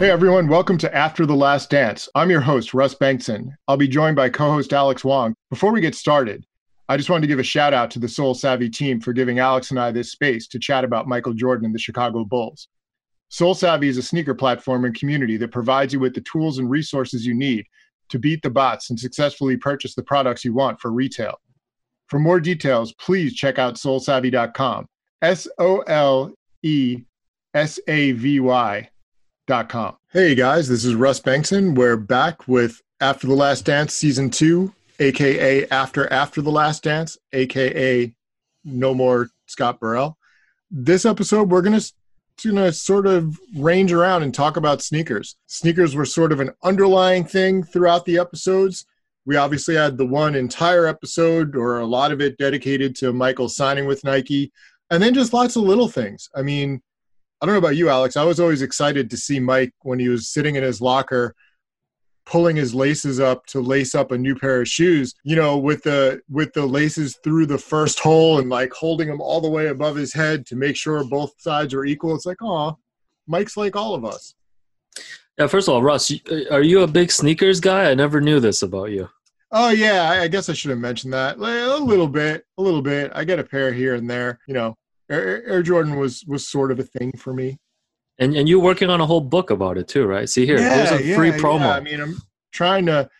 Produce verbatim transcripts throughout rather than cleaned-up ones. Hey everyone, welcome to After the Last Dance. I'm your host, Russ Bankson. I'll be joined by co-host Alex Wong. Before we get started, I just wanted to give a shout out to the Sole Savvy team for giving Alex and I this space to chat about Michael Jordan and the Chicago Bulls. Sole Savvy is a sneaker platform and community that provides you with the tools and resources you need to beat the bots and successfully purchase the products you want for retail. For more details, please check out sole savvy dot com. S O L E S A V Y .com. Hey guys, this is Russ Bankson. We're back with After the Last Dance Season two, aka After After the Last Dance, aka No More Scott Burrell. This episode, we're going to gonna sort of range around and talk about sneakers. Sneakers were sort of an underlying thing throughout the episodes. We obviously had the one entire episode, or a lot of it, dedicated to Michael signing with Nike, and then just lots of little things. I mean, I don't know about you, Alex. I was always excited to see Mike when he was sitting in his locker pulling his laces up to lace up a new pair of shoes, you know, with the with the laces through the first hole and like holding them all the way above his head to make sure both sides are equal. It's like, aw, Mike's like all of us. Yeah, first of all, Russ, are you a big sneakers guy? I never knew this about you. Oh, yeah, I guess I should have mentioned that. A little bit, a little bit. I get a pair here and there, you know. Air Jordan was was sort of a thing for me. And and you're working on a whole book about it too, right? See here, yeah, there's a yeah, free promo. Yeah. I mean, I'm trying to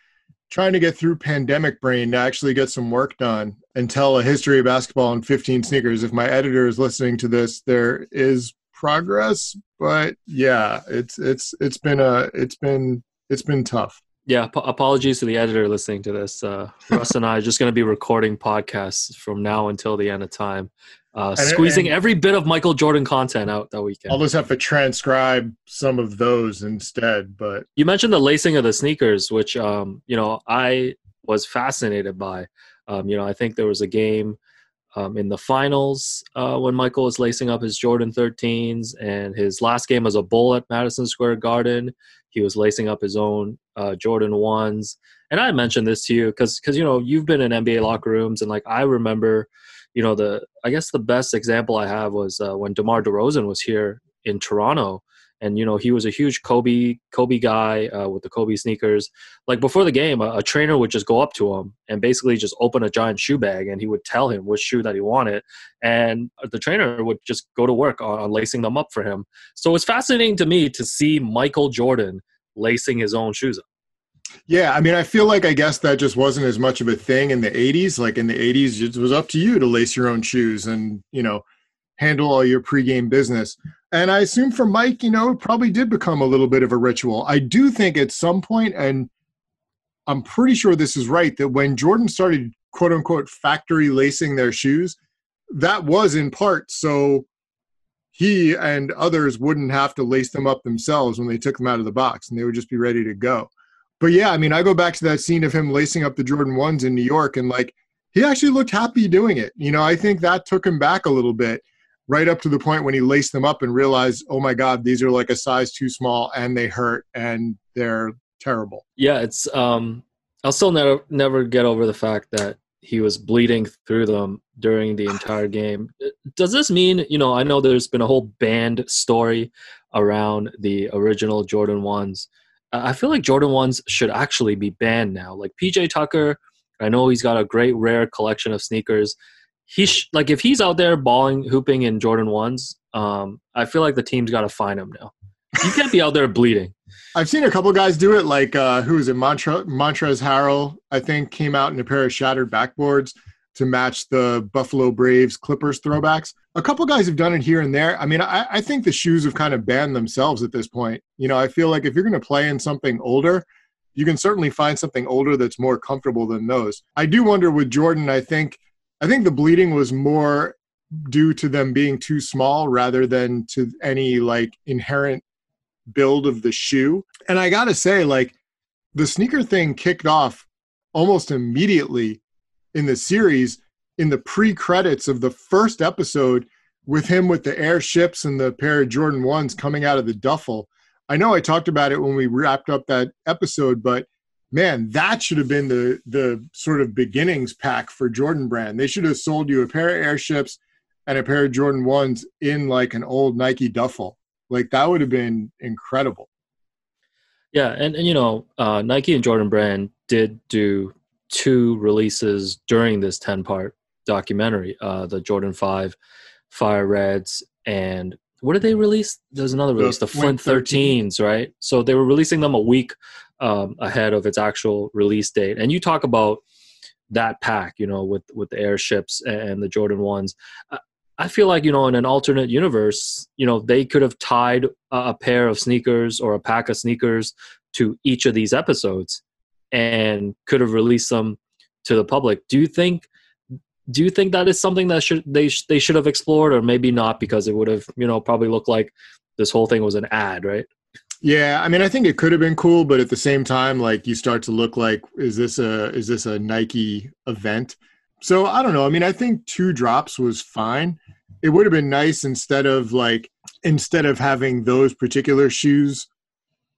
trying to get through pandemic brain to actually get some work done and tell a history of basketball in fifteen sneakers. If my editor is listening to this, there is progress, but yeah, it's it's it's been a it's been it's been tough. Yeah, ap- apologies to the editor listening to this. Uh, Russ and I are just going to be recording podcasts from now until the end of time. Uh, squeezing and, and every bit of Michael Jordan content out that we can. I'll just have to transcribe some of those instead. But you mentioned the lacing of the sneakers, which um, you know I was fascinated by. Um, you know, I think there was a game um, in the finals uh, when Michael was lacing up his Jordan thirteens, and his last game as a Bull at Madison Square Garden, he was lacing up his own uh, Jordan ones. And I mentioned this to you because because you know you've been in N B A locker rooms, and like I remember. You know, the I guess the best example I have was uh, when DeMar DeRozan was here in Toronto. And, you know, he was a huge Kobe Kobe guy uh, with the Kobe sneakers. Like before the game, a, a trainer would just go up to him and basically just open a giant shoe bag, and he would tell him which shoe that he wanted. And the trainer would just go to work on, on lacing them up for him. So it was fascinating to me to see Michael Jordan lacing his own shoes up. Yeah, I mean, I feel like I guess that just wasn't as much of a thing in the eighties. Like in the eighties, it was up to you to lace your own shoes and, you know, handle all your pregame business. And I assume for Mike, you know, it probably did become a little bit of a ritual. I do think at some point, and I'm pretty sure this is right, that when Jordan started, quote unquote, factory lacing their shoes, that was in part so he and others wouldn't have to lace them up themselves when they took them out of the box, and they would just be ready to go. But yeah, I mean, I go back to that scene of him lacing up the Jordan ones in New York, and like, he actually looked happy doing it. You know, I think that took him back a little bit, right up to the point when he laced them up and realized, oh my God, these are like a size too small, and they hurt, and they're terrible. Yeah, it's, um, I'll still never, never get over the fact that he was bleeding through them during the entire game. Does this mean, you know, I know there's been a whole banned story around the original Jordan ones. I feel like Jordan ones should actually be banned now. Like P J Tucker, I know he's got a great rare collection of sneakers. He sh- like if he's out there balling, hooping in Jordan ones, um, I feel like the team's got to fine him now. You can't be out there bleeding. I've seen a couple guys do it. Like uh, who is it? Montre- Montrezl Harrell, I think, came out in a pair of shattered backboards to match the Buffalo Braves Clippers throwbacks. A couple guys have done it here and there. I mean, I, I think the shoes have kind of banned themselves at this point. You know, I feel like if you're going to play in something older, you can certainly find something older that's more comfortable than those. I do wonder with Jordan, I think I think the bleeding was more due to them being too small rather than to any, like, inherent build of the shoe. And I got to say, like, the sneaker thing kicked off almost immediately in the series, in the pre-credits of the first episode, with him with the airships and the pair of Jordan ones coming out of the duffel. I know I talked about it when we wrapped up that episode, but man, that should have been the the sort of beginnings pack for Jordan Brand. They should have sold you a pair of airships and a pair of Jordan ones in like an old Nike duffel. Like that would have been incredible. Yeah, and, and you know, uh, Nike and Jordan Brand did do two releases during this ten-part documentary, uh, the Jordan five Fire Reds, and what did they release? There's another release, the Flint thirteens, right? So they were releasing them a week um, ahead of its actual release date. And you talk about that pack, you know, with, with the Airships and the Jordan ones. I feel like, you know, in an alternate universe, you know, they could have tied a pair of sneakers or a pack of sneakers to each of these episodes and could have released them to the public. Do you think Do you think that is something that should they they should have explored, or maybe not, because it would have, you know, probably looked like this whole thing was an ad, right? Yeah, I mean, I think it could have been cool, but at the same time, like, you start to look like, is this a is this a Nike event? So I don't know. I mean, I think two drops was fine. It would have been nice instead of like instead of having those particular shoes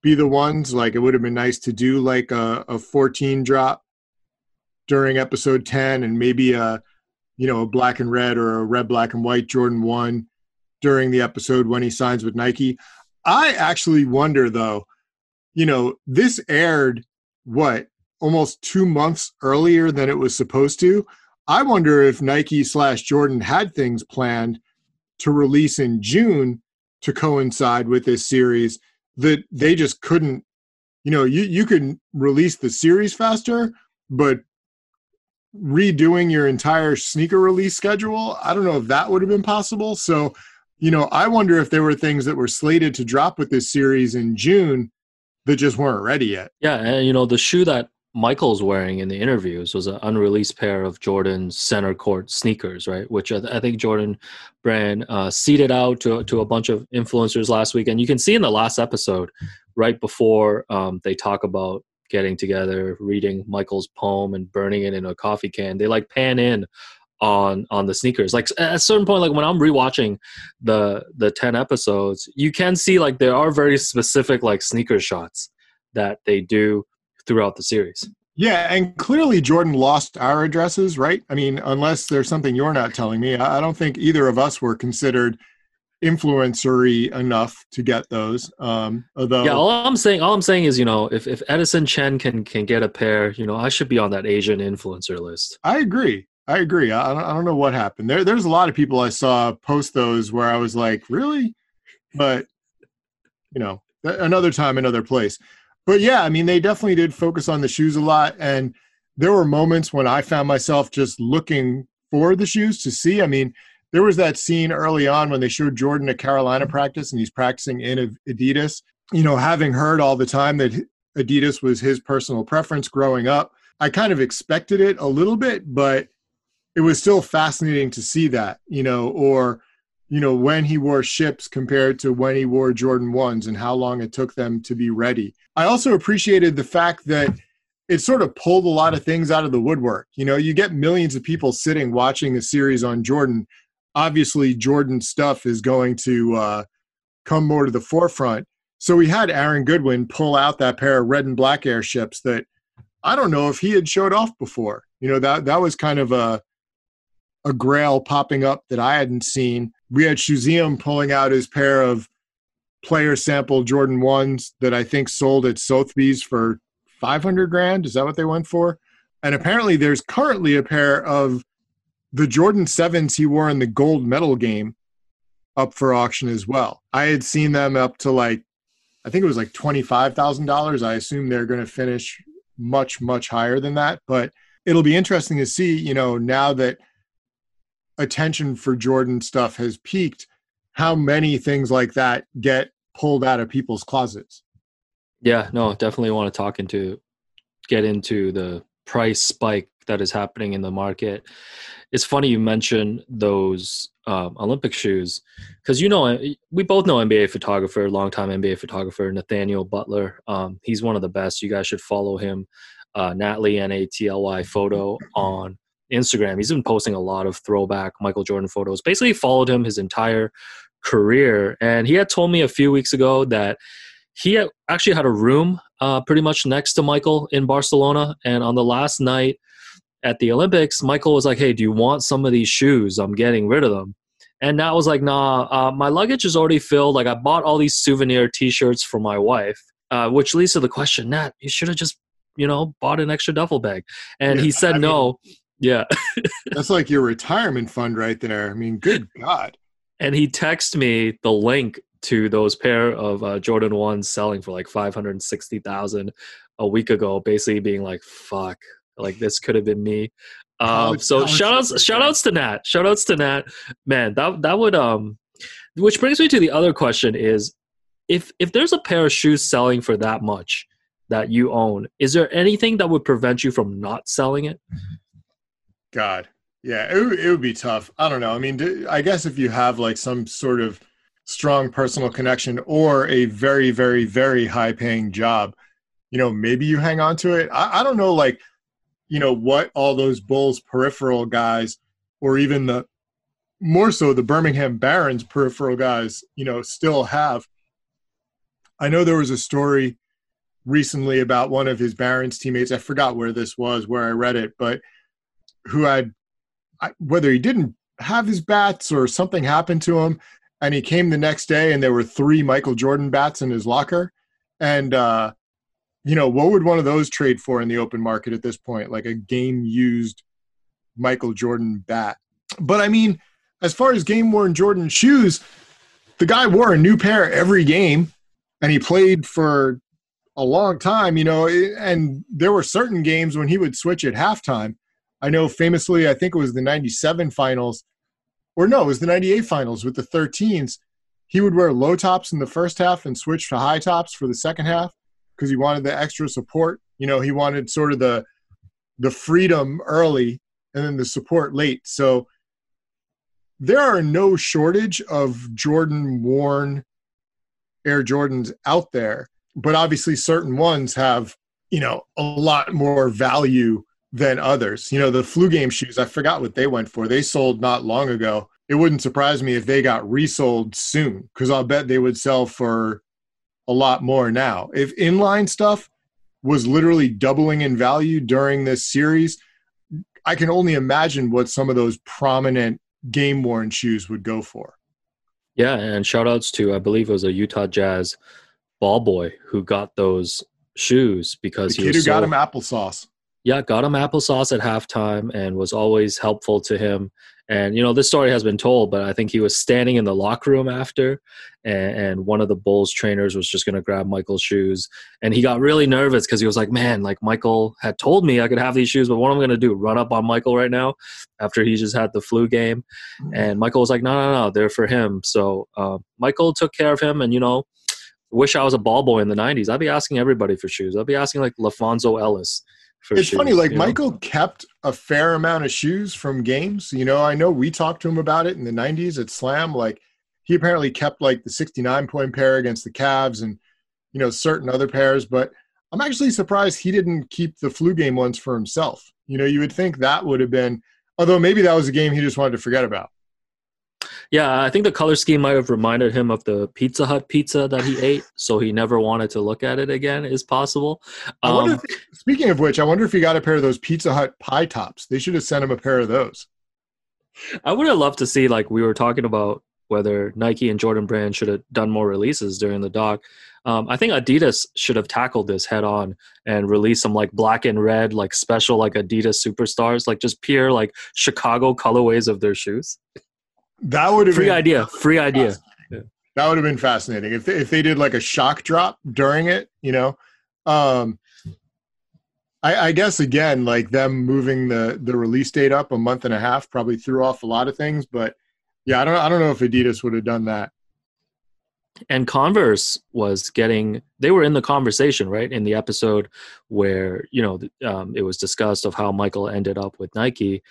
be the ones, like, it would have been nice to do like a, a fourteen drop during episode ten, and maybe a, you know, a black and red or a red, black and white Jordan one during the episode when he signs with Nike. I actually wonder though, you know, this aired what, almost two months earlier than it was supposed to. I wonder if Nike slash Jordan had things planned to release in June to coincide with this series that they just couldn't, you know, you, you could release the series faster, but redoing your entire sneaker release schedule, I don't know if that would have been possible. So, you know, I wonder if there were things that were slated to drop with this series in June that just weren't ready yet. Yeah, and you know, the shoe that Michael's wearing in the interviews was an unreleased pair of Jordan center court sneakers, right? Which I, th- I think Jordan Brand uh, seeded out to to a bunch of influencers last week, and you can see in the last episode, right before um, they talk about getting together, reading Michael's poem and burning it in a coffee can, they like pan in on on the sneakers. Like at a certain point, like when I'm rewatching the the ten episodes, you can see like there are very specific like sneaker shots that they do throughout the series. Yeah, and clearly Jordan lost our addresses, right? I mean, unless there's something you're not telling me, I don't think either of us were considered influencery enough to get those. Um, although, yeah, all I'm saying, all I'm saying is, you know, if, if Edison Chen can can get a pair, you know, I should be on that Asian influencer list. I agree. I agree. I don't, I don't know what happened there. There's a lot of people I saw post those where I was like, really? But you know, another time, another place. But yeah, I mean, they definitely did focus on the shoes a lot, and there were moments when I found myself just looking for the shoes to see. I mean, there was that scene early on when they showed Jordan at Carolina practice and he's practicing in Adidas. You know, having heard all the time that Adidas was his personal preference growing up, I kind of expected it a little bit, but it was still fascinating to see that, you know, or, you know, when he wore ships compared to when he wore Jordan ones and how long it took them to be ready. I also appreciated the fact that it sort of pulled a lot of things out of the woodwork. You know, you get millions of people sitting watching a series on Jordan. Obviously, Jordan stuff is going to uh, come more to the forefront. So we had Aaron Goodwin pull out that pair of red and black Airships that I don't know if he had showed off before. You know, that that was kind of a a grail popping up that I hadn't seen. We had Shuzium pulling out his pair of player sample Jordan ones that I think sold at Sotheby's for five hundred grand. Is that what they went for? And apparently there's currently a pair of the Jordan sevens he wore in the gold medal game up for auction as well. I had seen them up to like, I think it was like twenty-five thousand dollars. I assume they're going to finish much, much higher than that. But it'll be interesting to see, you know, now that attention for Jordan stuff has peaked, how many things like that get pulled out of people's closets. Yeah, no, definitely want to talk into, get into the price spike that is happening in the market. It's funny you mention those um, Olympic shoes because, you know, we both know N B A photographer, longtime N B A photographer, Nathaniel Butler. Um, he's one of the best. You guys should follow him, uh, Natly, N A T L Y photo on Instagram. He's been posting a lot of throwback Michael Jordan photos. Basically followed him his entire career. And he had told me a few weeks ago that he had actually had a room uh, pretty much next to Michael in Barcelona. And on the last night at the Olympics, Michael was like, hey, do you want some of these shoes? I'm getting rid of them. And Nat was like, nah, uh, my luggage is already filled. Like, I bought all these souvenir t-shirts for my wife. uh, which leads to the question, Nat, you should have just, you know, bought an extra duffel bag. And yeah, he said I no. Mean, yeah. That's like your retirement fund right there. I mean, good God. And he texted me the link to those pair of uh, Jordan ones selling for like five hundred sixty thousand dollars a week ago, basically being like, fuck, like this could have been me. Um, so shout outs, shout outs to Nat, shout outs to Nat, man, that, that would, um, which brings me to the other question is if, if there's a pair of shoes selling for that much that you own, is there anything that would prevent you from not selling it? God. Yeah. It, it would be tough. I don't know. I mean, I guess if you have like some sort of strong personal connection or a very, very, very high paying job, you know, maybe you hang on to it. I, I don't know. Like, you know, what all those Bulls peripheral guys, or even the more so the Birmingham Barons peripheral guys, you know, still have. I know there was a story recently about one of his Barons teammates. I forgot where this was, where I read it, but who had, I, whether he didn't have his bats or something happened to him, and he came the next day and there were three Michael Jordan bats in his locker. And, uh, you know, what would one of those trade for in the open market at this point? Like a game-used Michael Jordan bat. But, I mean, as far as game-worn Jordan shoes, the guy wore a new pair every game, and he played for a long time, you know, and there were certain games when he would switch at halftime. I know famously, I think it was the ninety-seven finals, or no, it was the ninety-eight finals with the thirteens. He would wear low tops in the first half and switch to high tops for the second half, because he wanted the extra support. You know, he wanted sort of the the freedom early and then the support late. So there are no shortage of Jordan-worn Air Jordans out there, but obviously certain ones have, you know, a lot more value than others. You know, the flu game shoes, I forgot what they went for. They sold not long ago. It wouldn't surprise me if they got resold soon, because I'll bet they would sell for a lot more now. If inline stuff was literally doubling in value during this series, I can only imagine what some of those prominent game-worn shoes would go for. Yeah, and shout-outs to, I believe it was a Utah Jazz ball boy who got those shoes because he was so... The kid who got him applesauce. Yeah, got him applesauce at halftime and was always helpful to him. And, you know, this story has been told, but I think he was standing in the locker room after, and, and one of the Bulls trainers was just going to grab Michael's shoes. And he got really nervous because he was like, man, like Michael had told me I could have these shoes, but what am I going to do, run up on Michael right now after he just had the flu game? And Michael was like, no, no, no, they're for him. So uh, Michael took care of him. And, you know, wish I was a ball boy in the nineties. I'd be asking everybody for shoes. I'd be asking like LaPhonso Ellis. It's shoes, funny, like Michael know? kept a fair amount of shoes from games. You know, I know we talked to him about it in the nineties at Slam. Like, he apparently kept, like, the sixty-nine point pair against the Cavs and, you know, certain other pairs. But I'm actually surprised he didn't keep the flu game ones for himself. You know, you would think that would have been – although maybe that was a game he just wanted to forget about. Yeah, I think the color scheme might have reminded him of the Pizza Hut pizza that he ate, so he never wanted to look at it again, is possible. Um, I wonder if he, speaking of which, I wonder if he got a pair of those Pizza Hut pie tops. They should have sent him a pair of those. I would have loved to see, like we were talking about, whether Nike and Jordan Brand should have done more releases during the doc. Um, I think Adidas should have tackled this head on and released some like black and red, like special like Adidas superstars, like just pure like Chicago colorways of their shoes. That would have free been idea, free idea. That would have been fascinating if they, if they did like a shock drop during it. You know, um, I, I guess again, like them moving the the release date up a month and a half probably threw off a lot of things. But yeah, I don't I don't know if Adidas would have done that. And Converse was getting, they were in the conversation, right? In the episode where, you know, um, it was discussed of how Michael ended up with Nike.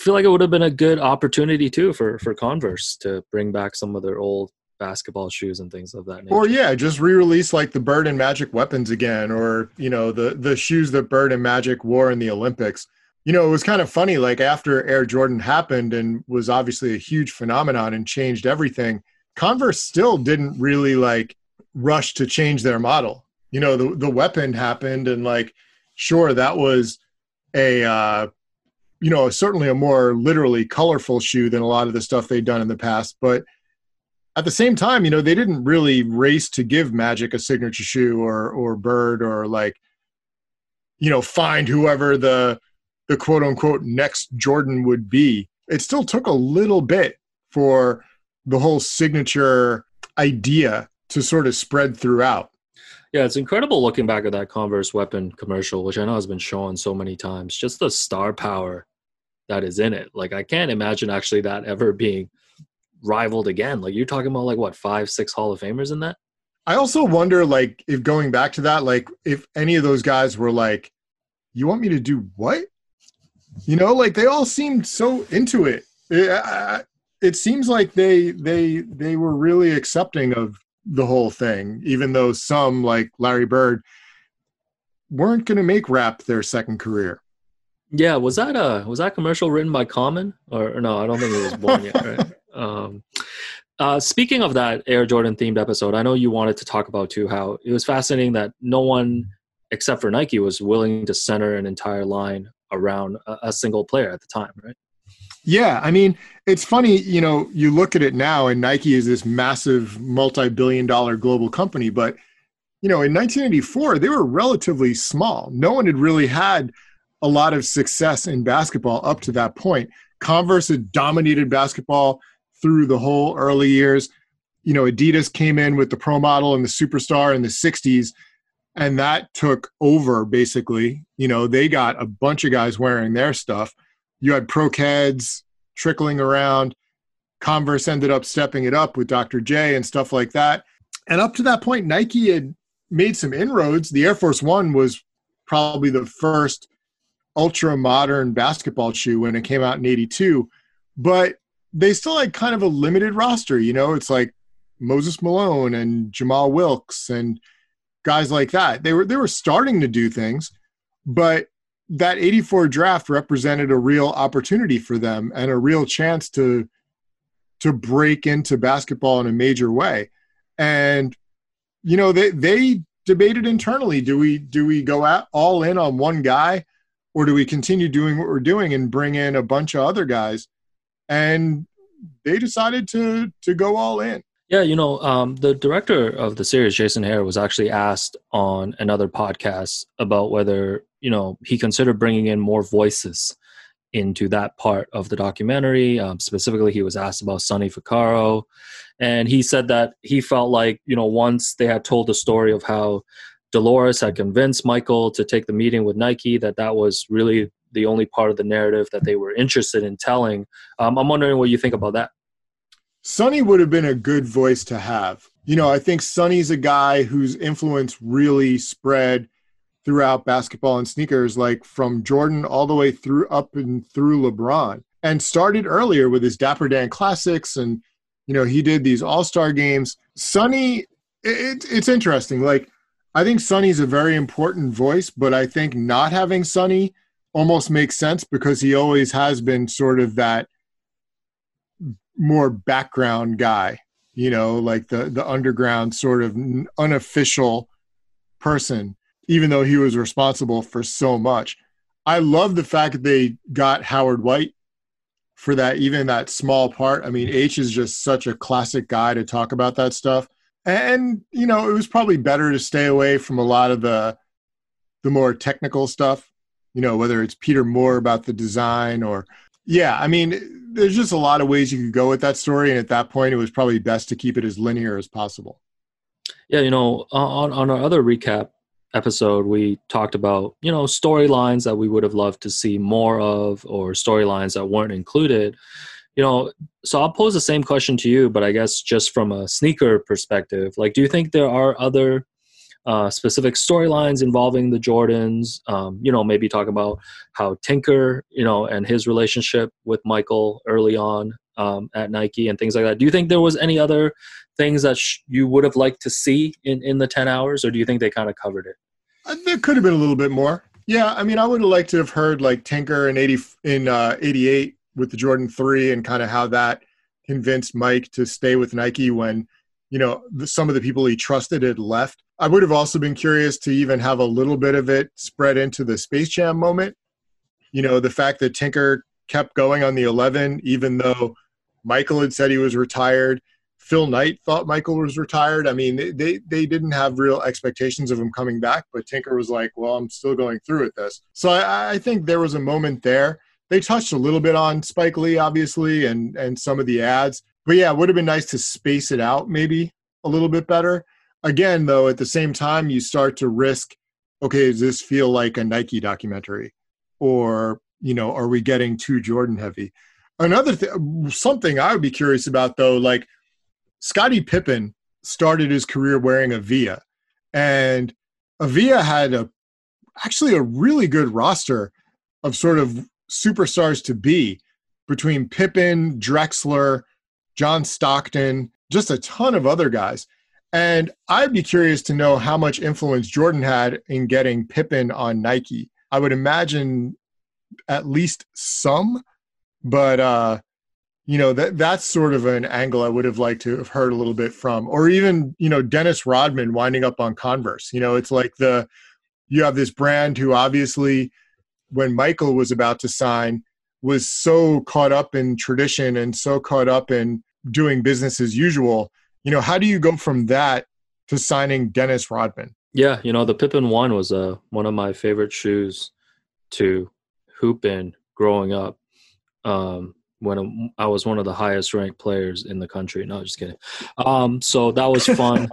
Feel like it would have been a good opportunity too for, for Converse to bring back some of their old basketball shoes and things of that nature. Or yeah, just re-release like the Bird and Magic weapons again, or, you know, the, the shoes that Bird and Magic wore in the Olympics. You know, it was kind of funny, like after Air Jordan happened and was obviously a huge phenomenon and changed everything, Converse still didn't really like rush to change their model. You know, the, the weapon happened and like, sure, that was a, uh, you know, certainly a more literally colorful shoe than a lot of the stuff they'd done in the past, but at the same time, you know, they didn't really race to give Magic a signature shoe or or Bird or, like, you know, find whoever the the quote-unquote next Jordan would be. It still took a little bit for the whole signature idea to sort of spread throughout. Yeah, it's incredible looking back at that Converse Weapon commercial, which I know has been shown so many times, just the star power that is in it. Like, I can't imagine actually that ever being rivaled again. Like, you're talking about, like, what, five, six Hall of Famers in that? I also wonder, like, if going back to that, like, if any of those guys were like, you want me to do what? You know, like, they all seemed so into it. It, I, it seems like they they they were really accepting of the whole thing, even though some, like Larry Bird, weren't going to make rap their second career. Yeah, was that uh was that commercial written by Common? Or, or no, I don't think it was born yet, right? Um, uh, speaking of that Air Jordan themed episode, I know you wanted to talk about too how it was fascinating that no one except for Nike was willing to center an entire line around a, a single player at the time, right? Yeah, I mean, it's funny, you know, you look at it now and Nike is this massive multi-billion dollar global company, but, you know, in nineteen eighty-four, they were relatively small. No one had really had a lot of success in basketball up to that point. Converse had dominated basketball through the whole early years. You know, Adidas came in with the Pro Model and the Superstar in the sixties, and that took over basically. You know, they got a bunch of guys wearing their stuff. You had Pro Keds trickling around. Converse ended up stepping it up with Doctor J and stuff like that. And up to that point, Nike had made some inroads. The Air Force One was probably the first ultra-modern basketball shoe when it came out in eighty-two. But they still had kind of a limited roster. You know, it's like Moses Malone and Jamal Wilkes and guys like that. They were, they were starting to do things, but that eighty-four draft represented a real opportunity for them and a real chance to to break into basketball in a major way. And, you know, they they debated internally, do we do we go out all in on one guy, or do we continue doing what we're doing and bring in a bunch of other guys? And they decided to to go all in. Yeah, you know, um, the director of the series, Jason Hare, was actually asked on another podcast about whether, you know, he considered bringing in more voices into that part of the documentary. Um, specifically, he was asked about Sonny Ficaro, and he said that he felt like, you know, once they had told the story of how Dolores had convinced Michael to take the meeting with Nike, that that was really the only part of the narrative that they were interested in telling. Um, I'm wondering what you think about that. Sonny would have been a good voice to have. You know, I think Sonny's a guy whose influence really spread throughout basketball and sneakers, like from Jordan all the way through up and through LeBron, and started earlier with his Dapper Dan Classics. And, you know, he did these all-star games. Sonny, it, it's interesting. Like, I think Sonny's a very important voice, but I think not having Sonny almost makes sense because he always has been sort of that more background guy, you know, like the the underground sort of unofficial person, even though he was responsible for so much. I love the fact that they got Howard White for that, even that small part. I mean, H is just such a classic guy to talk about that stuff. And, you know, it was probably better to stay away from a lot of the the more technical stuff, you know, whether it's Peter Moore about the design or, yeah, I mean, there's just a lot of ways you could go with that story. And at that point, it was probably best to keep it as linear as possible. Yeah. You know, on, on our other recap episode, we talked about, you know, storylines that we would have loved to see more of, or storylines that weren't included, you know, so I'll pose the same question to you, but I guess just from a sneaker perspective, like, do you think there are other uh, specific storylines involving the Jordans? Um, you know, maybe talk about how Tinker, you know, and his relationship with Michael early on um, at Nike and things like that. Do you think there was any other things that sh- you would have liked to see in, in the ten hours, or do you think they kind of covered it? Uh, there could have been a little bit more. Yeah. I mean, I would have liked to have heard like Tinker in eighty in uh, eighty-eight with the Jordan three and kind of how that convinced Mike to stay with Nike when, you know, some of the people he trusted had left. I would have also been curious to even have a little bit of it spread into the Space Jam moment. You know, the fact that Tinker kept going on the eleven, even though Michael had said he was retired, Phil Knight thought Michael was retired. I mean, they, they, they didn't have real expectations of him coming back, but Tinker was like, well, I'm still going through with this. So I, I think there was a moment there. They touched a little bit on Spike Lee, obviously, and, and some of the ads. But yeah, it would have been nice to space it out maybe a little bit better. Again, though, at the same time, you start to risk, okay, does this feel like a Nike documentary? Or, you know, are we getting too Jordan heavy? Another thing, something I would be curious about, though, like Scottie Pippen started his career wearing a Avia. And Avia had a actually a really good roster of sort of superstars to be between Pippen, Drexler, John Stockton, just a ton of other guys. And I'd be curious to know how much influence Jordan had in getting Pippen on Nike. I would imagine at least some, but, uh, you know, that that's sort of an angle I would have liked to have heard a little bit from, or even, you know, Dennis Rodman winding up on Converse. You know, it's like the, you have this brand who obviously when Michael was about to sign was so caught up in tradition and so caught up in doing business as usual. You know, how do you go from that to signing Dennis Rodman? Yeah, you know, the Pippen one was uh, one of my favorite shoes to hoop in growing up um, when I was one of the highest ranked players in the country. No, just kidding. Um, so that was fun.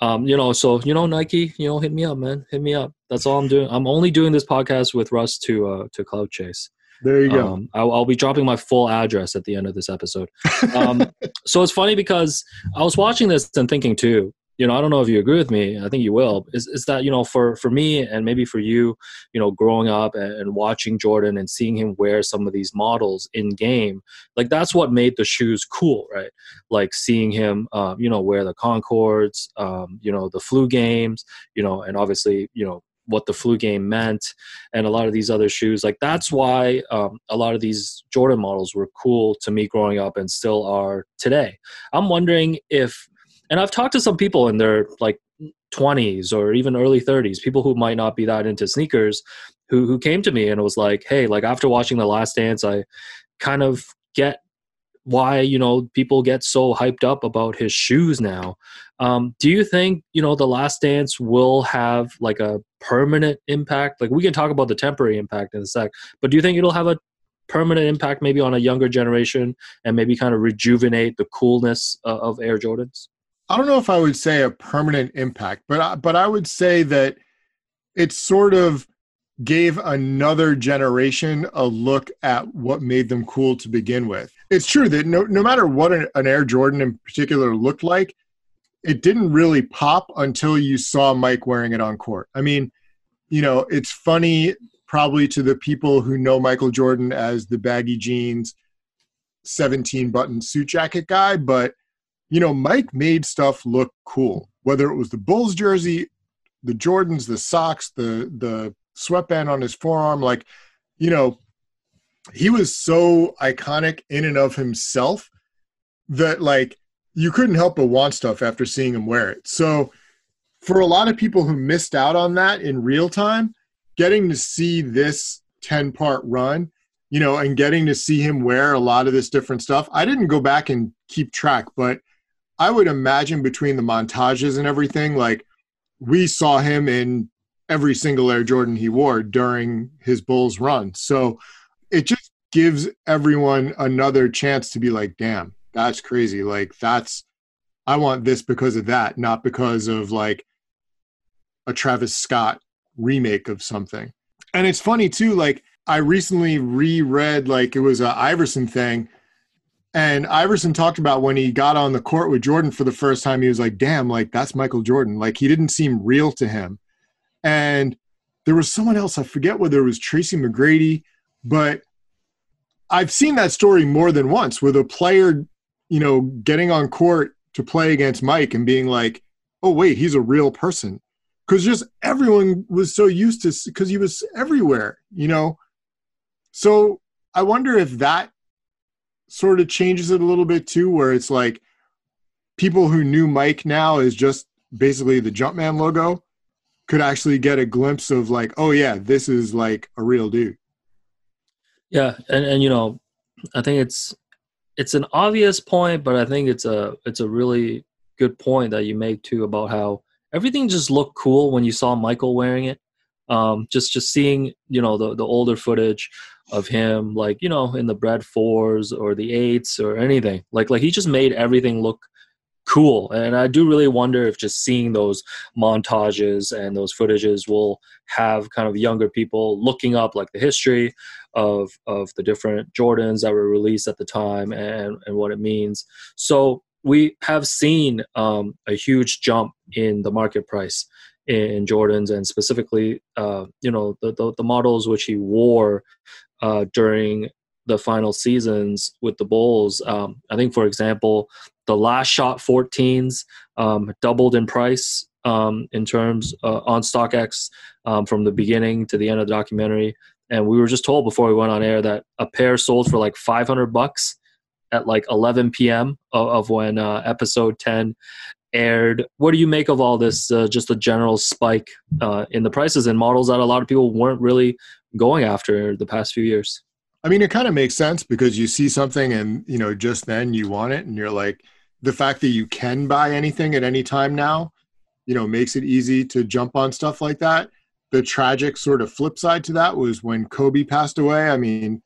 um, you know, so, you know, Nike, you know, hit me up, man. Hit me up. That's all I'm doing. I'm only doing this podcast with Russ to uh, to clout chase. There you go. Um, I'll, I'll be dropping my full address at the end of this episode. Um, so it's funny because I was watching this and thinking too, you know, I don't know if you agree with me. I think you will. Is, is that, you know, for, for me and maybe for you, you know, growing up and, and watching Jordan and seeing him wear some of these models in game, like that's what made the shoes cool, right? Like seeing him, uh, you know, wear the Concords, um, you know, the flu games, you know, and obviously, you know, what the flu game meant and a lot of these other shoes. Like that's why um, a lot of these Jordan models were cool to me growing up and still are today. I'm wondering if, and I've talked to some people in their like twenties or even early thirties, people who might not be that into sneakers who, who came to me and was like, hey, like after watching The Last Dance, I kind of get why, you know, people get so hyped up about his shoes now. Um, do you think, you know, The Last Dance will have like a permanent impact? Like we can talk about the temporary impact in a sec, but do you think it'll have a permanent impact maybe on a younger generation and maybe kind of rejuvenate the coolness uh, of Air Jordans? I don't know if I would say a permanent impact, but I, but I would say that it sort of gave another generation a look at what made them cool to begin with. It's true that no, no matter what an, an Air Jordan in particular looked like, it didn't really pop until you saw Mike wearing it on court. I mean, you know, it's funny probably to the people who know Michael Jordan as the baggy jeans, seventeen button suit jacket guy, but, you know, Mike made stuff look cool, whether it was the Bulls jersey, the Jordans, the socks, the the sweatband on his forearm. Like, you know, he was so iconic in and of himself that, like, you couldn't help but want stuff after seeing him wear it. So for a lot of people who missed out on that in real time, getting to see this ten-part run, you know, and getting to see him wear a lot of this different stuff. I didn't go back and keep track, but I would imagine between the montages and everything, like, we saw him in every single Air Jordan he wore during his Bulls run. So it just gives everyone another chance to be like, damn, that's crazy. Like, that's, I want this because of that, not because of like a Travis Scott remake of something. And it's funny too, like I recently reread, like it was an Iverson thing, and Iverson talked about when he got on the court with Jordan for the first time, he was like, damn, like that's Michael Jordan. Like he didn't seem real to him. And there was someone else, I forget whether it was Tracy McGrady, but I've seen that story more than once with a player, you know, getting on court to play against Mike and being like, oh, wait, he's a real person. Because just everyone was so used to, because he was everywhere, you know. So I wonder if that sort of changes it a little bit too, where it's like people who knew Mike now is just basically the Jumpman logo could actually get a glimpse of like, oh yeah, this is like a real dude. Yeah. And, and, you know, I think it's it's an obvious point, but I think it's a it's a really good point that you make too about how everything just looked cool when you saw Michael wearing it. Um, just just seeing, you know, the the older footage of him, like, you know, in the Brad fours or the eights or anything. Like like he just made everything look cool. And I do really wonder if just seeing those montages and those footages will have kind of younger people looking up like the history of of the different Jordans that were released at the time and, and what it means. So we have seen um, a huge jump in the market price in Jordans, and specifically, uh, you know, the, the, the models which he wore uh, during the final seasons with the Bulls. Um, I think, for example, the Last Shot fourteens um, doubled in price um, in terms uh, on StockX um, from the beginning to the end of the documentary. And we were just told before we went on air that a pair sold for like five hundred bucks at like eleven p.m. of, of when uh, episode ten aired. What do you make of all this, uh, just a general spike uh, in the prices and models that a lot of people weren't really going after the past few years? I mean, it kind of makes sense because you see something and, you know, just then you want it, and you're like, the fact that you can buy anything at any time now, you know, makes it easy to jump on stuff like that. The tragic sort of flip side to that was when Kobe passed away. I mean,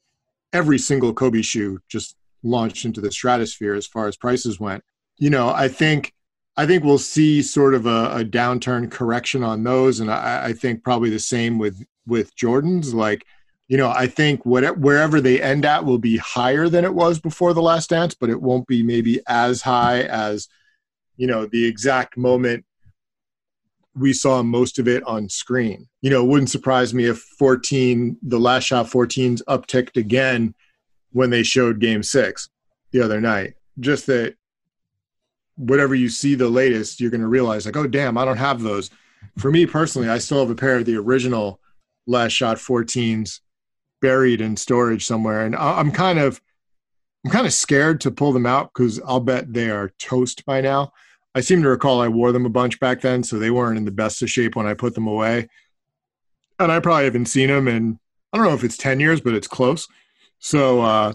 every single Kobe shoe just launched into the stratosphere as far as prices went. You know, I think I think we'll see sort of a, a downturn correction on those. And I, I think probably the same with, with Jordans. Like, you know, I think what, wherever they end at will be higher than it was before The Last Dance, but it won't be maybe as high as, you know, the exact moment we saw most of it on screen. You know, it wouldn't surprise me if fourteen, the Last Shot fourteens upticked again when they showed game six the other night. Just that whatever you see the latest, you're going to realize like, oh, damn, I don't have those. For me personally, I still have a pair of the original Last Shot fourteens buried in storage somewhere, and I'm kind of I'm kind of scared to pull them out because I'll bet they are toast by now. I seem to recall I wore them a bunch back then, so they weren't in the best of shape when I put them away, and I probably haven't seen them in, I don't know if it's ten years, but it's close. So uh,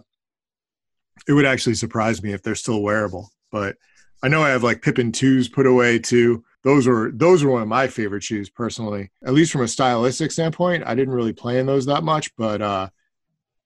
it would actually surprise me if they're still wearable. But I know I have like Pippen twos put away too. Those were those were one of my favorite shoes personally, at least from a stylistic standpoint. I didn't really play in those that much, but uh,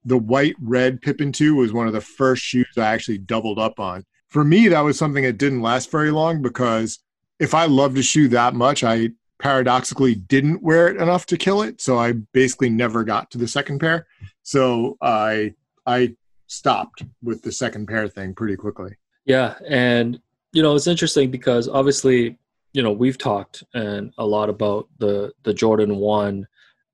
the white red Pippen two was one of the first shoes I actually doubled up on. For me, that was something that didn't last very long because if I loved a shoe that much, I paradoxically didn't wear it enough to kill it. So I basically never got to the second pair. So I I stopped with the second pair thing pretty quickly. Yeah, and you know, it's interesting because obviously, you know, we've talked and a lot about the, the Jordan one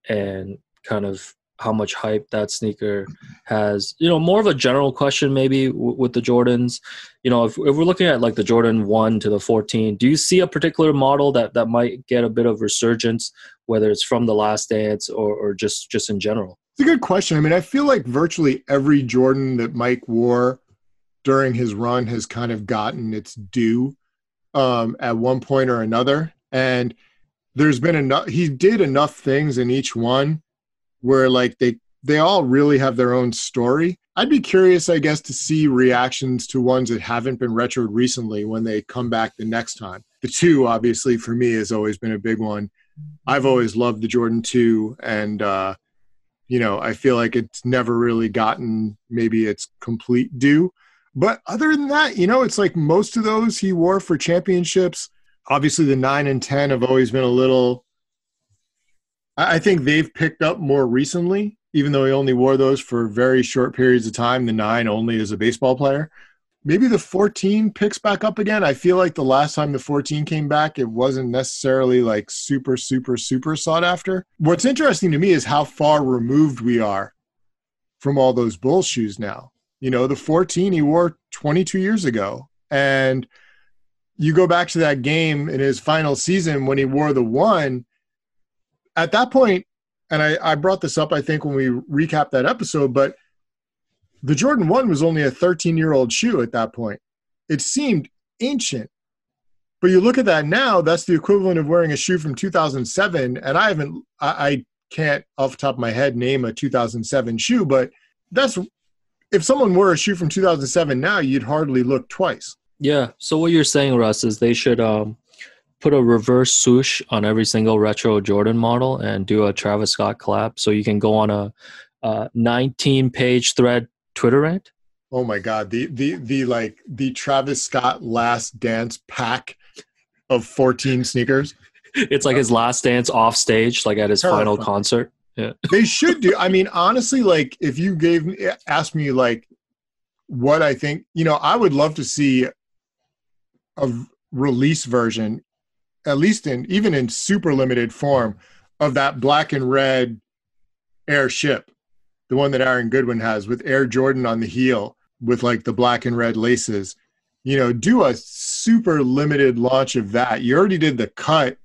and kind of how much hype that sneaker has. You know, more of a general question maybe w- with the Jordans. You know, if, if we're looking at like the Jordan one to the fourteen, do you see a particular model that, that might get a bit of resurgence, whether it's from The Last Dance or, or just, just in general? It's a good question. I mean, I feel like virtually every Jordan that Mike wore during his run has kind of gotten its due um, at one point or another. And there's been enough, he did enough things in each one where like they, they all really have their own story. I'd be curious, I guess, to see reactions to ones that haven't been retroed recently when they come back the next time. The two, obviously, for me has always been a big one. I've always loved the Jordan two, and, uh, you know, I feel like it's never really gotten maybe its complete due. But other than that, you know, it's like most of those he wore for championships. Obviously, the nine and ten have always been a little, I think they've picked up more recently, even though he only wore those for very short periods of time. The nine only as a baseball player. Maybe the fourteen picks back up again. I feel like the last time the fourteen came back, it wasn't necessarily like super, super, super sought after. What's interesting to me is how far removed we are from all those Bull shoes now. You know, the fourteen he wore twenty-two years ago. And you go back to that game in his final season when he wore the one. At that point, and I, I brought this up, I think, when we recapped that episode, but the Jordan one was only a thirteen-year-old shoe at that point. It seemed ancient. But you look at that now, that's the equivalent of wearing a shoe from two thousand seven. And I haven't, I, I can't off the top of my head name a two thousand seven shoe, but that's – if someone wore a shoe from two thousand seven now, you'd hardly look twice. Yeah. So what you're saying, Russ, is they should um, put a reverse swoosh on every single retro Jordan model and do a Travis Scott collab. So you can go on a nineteen-page thread Twitter rant. Oh my God. The, the, the, like the Travis Scott Last Dance pack of fourteen sneakers. It's like his last dance off stage, like at his Terrible. final concert. Yeah. They should do. I mean, honestly, like if you gave me, asked me like what I think, you know, I would love to see a release version, at least in, even in super limited form, of that black and red airship, the one that Aaron Goodwin has with Air Jordan on the heel with like the black and red laces. You know, do a super limited launch of that. You already did the cut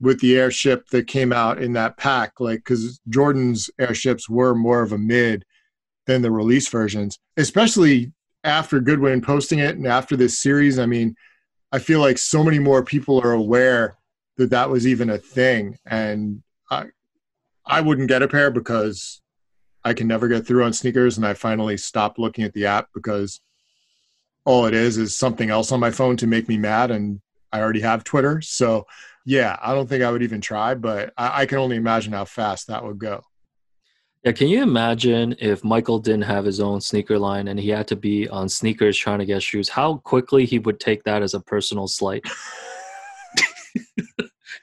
with the airship that came out in that pack, like, because Jordan's airships were more of a mid than the release versions, especially after Goodwin posting it and after this series. I mean, I feel like so many more people are aware that that was even a thing. And I, I wouldn't get a pair because I can never get through on sneakers, and I finally stopped looking at the app because all it is is something else on my phone to make me mad, and I already have Twitter. So yeah, I don't think I would even try, but I, I can only imagine how fast that would go. Yeah, can you imagine if Michael didn't have his own sneaker line and he had to be on sneakers trying to get shoes, how quickly he would take that as a personal slight?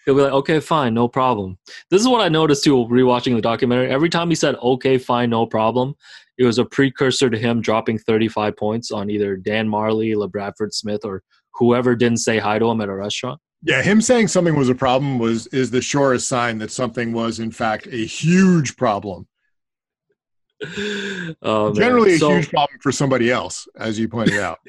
He'll be like, okay, fine, no problem. This is what I noticed too rewatching the documentary. Every time he said, okay, fine, no problem, it was a precursor to him dropping thirty-five points on either Dan Marley, LeBradford Smith, or whoever didn't say hi to him at a restaurant. Yeah, him saying something was a problem was is the surest sign that something was, in fact, a huge problem. Oh, Generally so, a huge problem for somebody else, as you pointed out.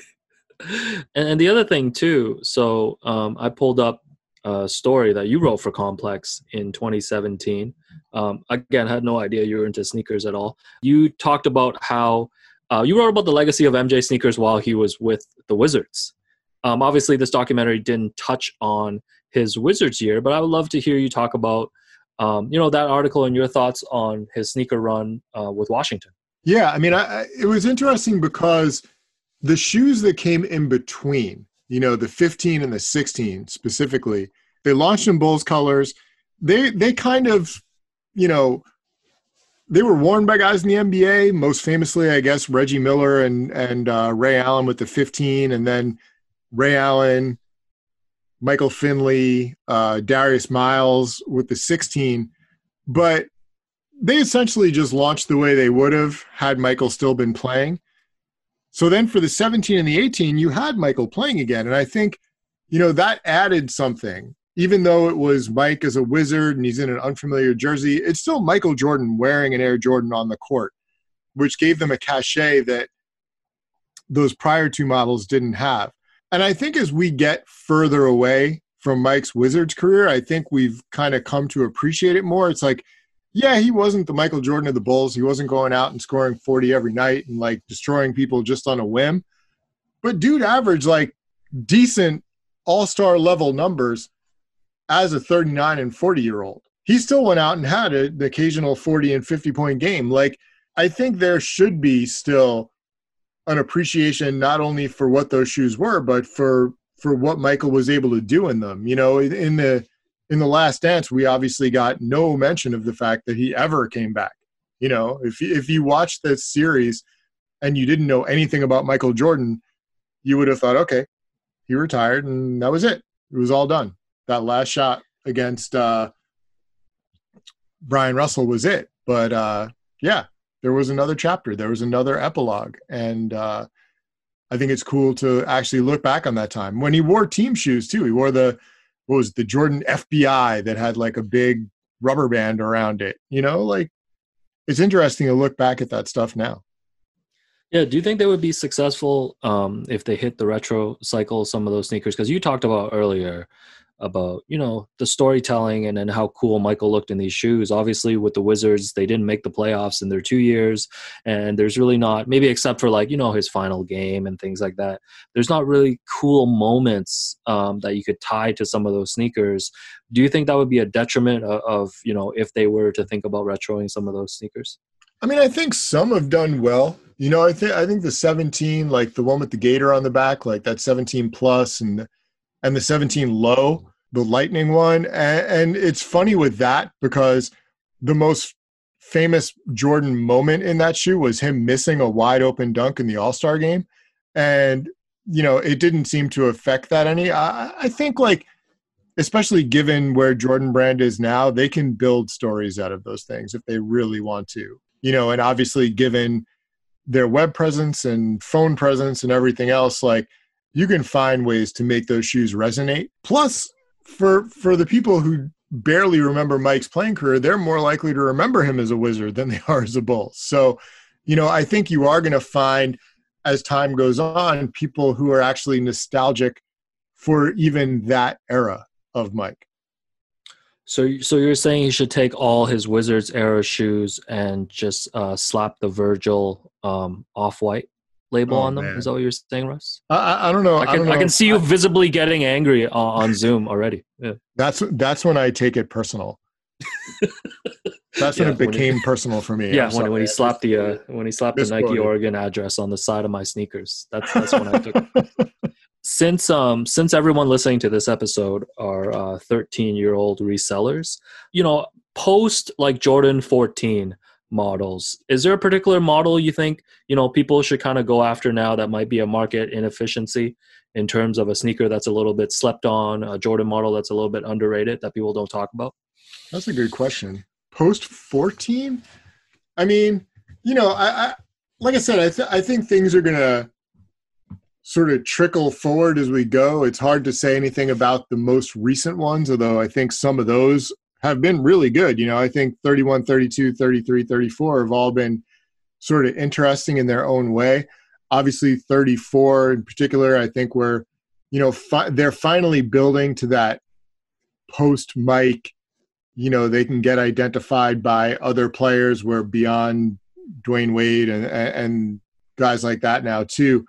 And the other thing, too, so um, I pulled up a story that you wrote for Complex in twenty seventeen. Um, again, I had no idea you were into sneakers at all. You talked about how uh, – you wrote about the legacy of M J sneakers while he was with the Wizards. Um, obviously, this documentary didn't touch on his Wizards year, but I would love to hear you talk about, um, you know, that article and your thoughts on his sneaker run uh, with Washington. Yeah, I mean, I, it was interesting because the shoes that came in between, you know, the fifteen and the sixteen specifically, they launched in Bulls colors. They they kind of, you know, they were worn by guys in the N B A, most famously, I guess, Reggie Miller and, and uh, Ray Allen with the fifteen, and then Ray Allen, Michael Finley, uh, Darius Miles with the sixteen, but they essentially just launched the way they would have had Michael still been playing. So then for the seventeen and the eighteen, you had Michael playing again. And I think, you know, that added something. Even though it was Mike as a Wizard and he's in an unfamiliar jersey, it's still Michael Jordan wearing an Air Jordan on the court, which gave them a cachet that those prior two models didn't have. And I think as we get further away from Mike's Wizards career, I think we've kind of come to appreciate it more. It's like, yeah, he wasn't the Michael Jordan of the Bulls. He wasn't going out and scoring forty every night and like destroying people just on a whim. But dude averaged like decent all-star level numbers as a thirty-nine and forty-year-old. He still went out and had an occasional forty and fifty-point game. Like, I think there should be still an appreciation not only for what those shoes were, but for for what Michael was able to do in them. You know, in the in the Last Dance, we obviously got no mention of the fact that he ever came back. You know, if if you watched this series and you didn't know anything about Michael Jordan, you would have thought, okay, he retired and that was it. It was all done. That last shot against uh, Brian Russell was it. But uh, yeah. There was another chapter. There was another epilogue. And uh, I think it's cool to actually look back on that time. When he wore team shoes, too, he wore the, what was the Jordan F B I that had like a big rubber band around it. You know, like it's interesting to look back at that stuff now. Yeah. Do you think they would be successful um, if they hit the retro cycle, some of those sneakers? Because you talked about earlier about, you know, the storytelling and then how cool Michael looked in these shoes. Obviously, with the Wizards, they didn't make the playoffs in their two years. And there's really not, maybe except for like, you know, his final game and things like that, there's not really cool moments um, that you could tie to some of those sneakers. Do you think that would be a detriment of, of you know, if they were to think about retroing some of those sneakers? I mean, I think some have done well. You know, I think I think the seventeen, like the one with the gator on the back, like that seventeen plus, and and the seventeen low, the lightning one, and, and it's funny with that because the most famous Jordan moment in that shoe was him missing a wide open dunk in the All-Star game, and you know it didn't seem to affect that any. I, I think like. Especially given where Jordan Brand is now, they can build stories out of those things if they really want to, you know, and obviously given their web presence and phone presence and everything else, like you can find ways to make those shoes resonate. Plus for, for the people who barely remember Mike's playing career, they're more likely to remember him as a Wizard than they are as a Bull. So, you know, I think you are going to find as time goes on, people who are actually nostalgic for even that era of Mike. So so you're saying he should take all his Wizards era shoes and just uh, slap the Virgil um, Off-White label oh, on them? Man. Is that what you're saying, Russ? I, I don't know. I can, I don't know. I can see you visibly getting angry on, on Zoom already. Yeah. That's that's when I take it personal. That's yeah, when it became when he, personal for me. Yeah, when, when he slapped the uh, when he slapped the Nike Oregon address on the side of my sneakers. That's that's when I took it. Since um since everyone listening to this episode are uh, thirteen-year-old resellers, you know, post like Jordan fourteen models, is there a particular model you think, you know, people should kind of go after now that might be a market inefficiency in terms of a sneaker that's a little bit slept on, a Jordan model that's a little bit underrated that people don't talk about? That's a good question. Post fourteen? I mean, you know, I, I like I said, I, th- I think things are going to sort of trickle forward as we go. It's hard to say anything about the most recent ones, although I think some of those have been really good. You know, I think thirty-one, thirty-two, thirty-three, thirty-four have all been sort of interesting in their own way. Obviously thirty-four in particular, I think we're, you know, fi- they're finally building to that post-Mike, you know, they can get identified by other players where beyond Dwayne Wade and, and guys like that now too.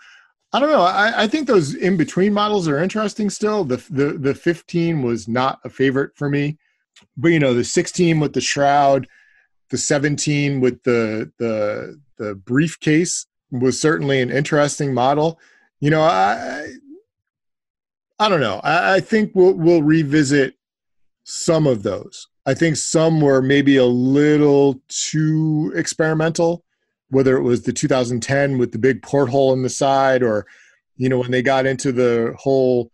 I don't know. I, I think those in-between models are interesting still. The, the the fifteen was not a favorite for me. But, you know, the sixteen with the shroud, the seventeen with the the the briefcase was certainly an interesting model. You know, I I don't know. I, I think we'll we'll revisit some of those. I think some were maybe a little too experimental, whether it was the two thousand ten with the big porthole in the side or, you know, when they got into the whole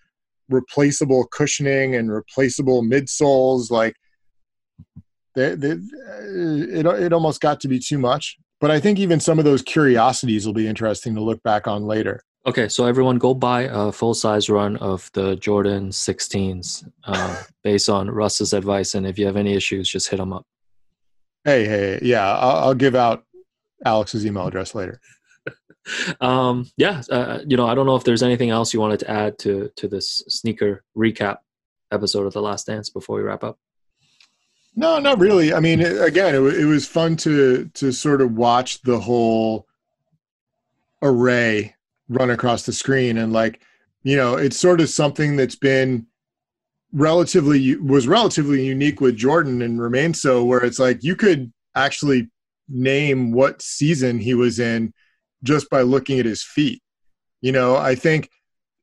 replaceable cushioning and replaceable midsoles, like they, they, it, it almost got to be too much. But I think even some of those curiosities will be interesting to look back on later. Okay, so everyone go buy a full-size run of the Jordan sixteens uh, based on Russ's advice. And if you have any issues, just hit him up. Hey, hey, yeah, I'll, I'll give out Alex's email address later. um, yeah, uh, you know, I don't know if there's anything else you wanted to add to to this sneaker recap episode of The Last Dance before we wrap up. No, not really. I mean, it, again, it, it was fun to to sort of watch the whole array run across the screen, and like, you know, it's sort of something that's been relatively was relatively unique with Jordan and remains so, where it's like you could actually name what season he was in just by looking at his feet. You know, I think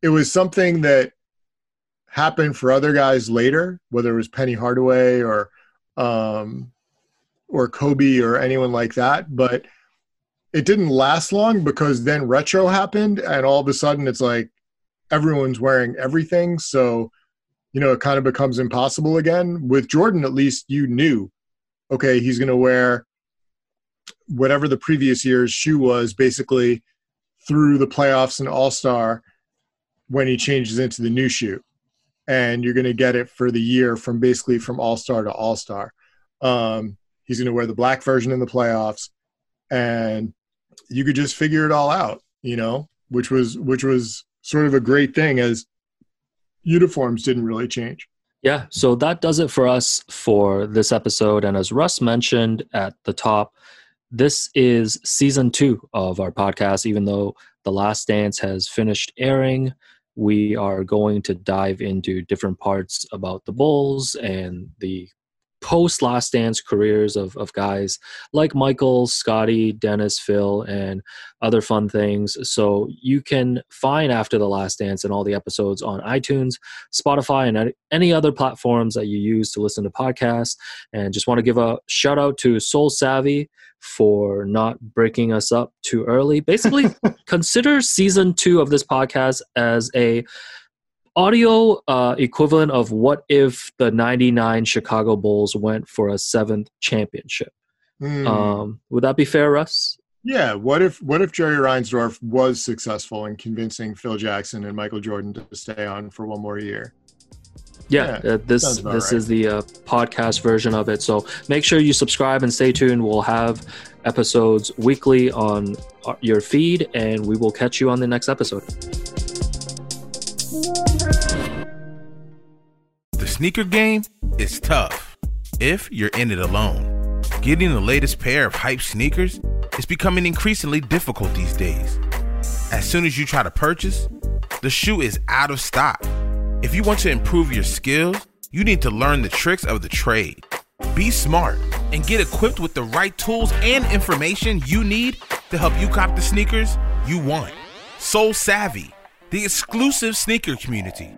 it was something that happened for other guys later, whether it was Penny Hardaway or um, or Kobe or anyone like that, but it didn't last long because then retro happened and all of a sudden it's like everyone's wearing everything. So, you know, it kind of becomes impossible again. With Jordan, at least you knew, okay, he's going to wear whatever the previous year's shoe was basically through the playoffs and All-Star when he changes into the new shoe, and you're going to get it for the year from basically from All-Star to All-Star. Um, he's going to wear the black version in the playoffs, and you could just figure it all out, you know, which was, which was sort of a great thing as uniforms didn't really change. Yeah. So that does it for us for this episode. And as Russ mentioned at the top, this is season two of our podcast. Even though The Last Dance has finished airing, we are going to dive into different parts about the Bulls and the post Last Dance careers of, of guys like Michael, Scottie, Dennis, Phil, and other fun things. So you can find After the Last Dance and all the episodes on iTunes, Spotify, and any other platforms that you use to listen to podcasts. And just want to give a shout out to Sole Savvy for not breaking us up too early. Basically, consider season two of this podcast as a audio uh, equivalent of what if the ninety-nine Chicago Bulls went for a seventh championship. Mm. Um, would that be fair, Russ? Yeah. What if what if Jerry Reinsdorf was successful in convincing Phil Jackson and Michael Jordan to stay on for one more year? Yeah, yeah uh, this this right. is the uh, podcast version of it. So make sure you subscribe and stay tuned. We'll have episodes weekly on your feed, and we will catch you on the next episode. The sneaker game is tough if you're in it alone. Getting the latest pair of hype sneakers is becoming increasingly difficult these days. As soon as you try to purchase, the shoe is out of stock. If you want to improve your skills, you need to learn the tricks of the trade. Be smart and get equipped with the right tools and information you need to help you cop the sneakers you want. Sole Savvy, the exclusive sneaker community.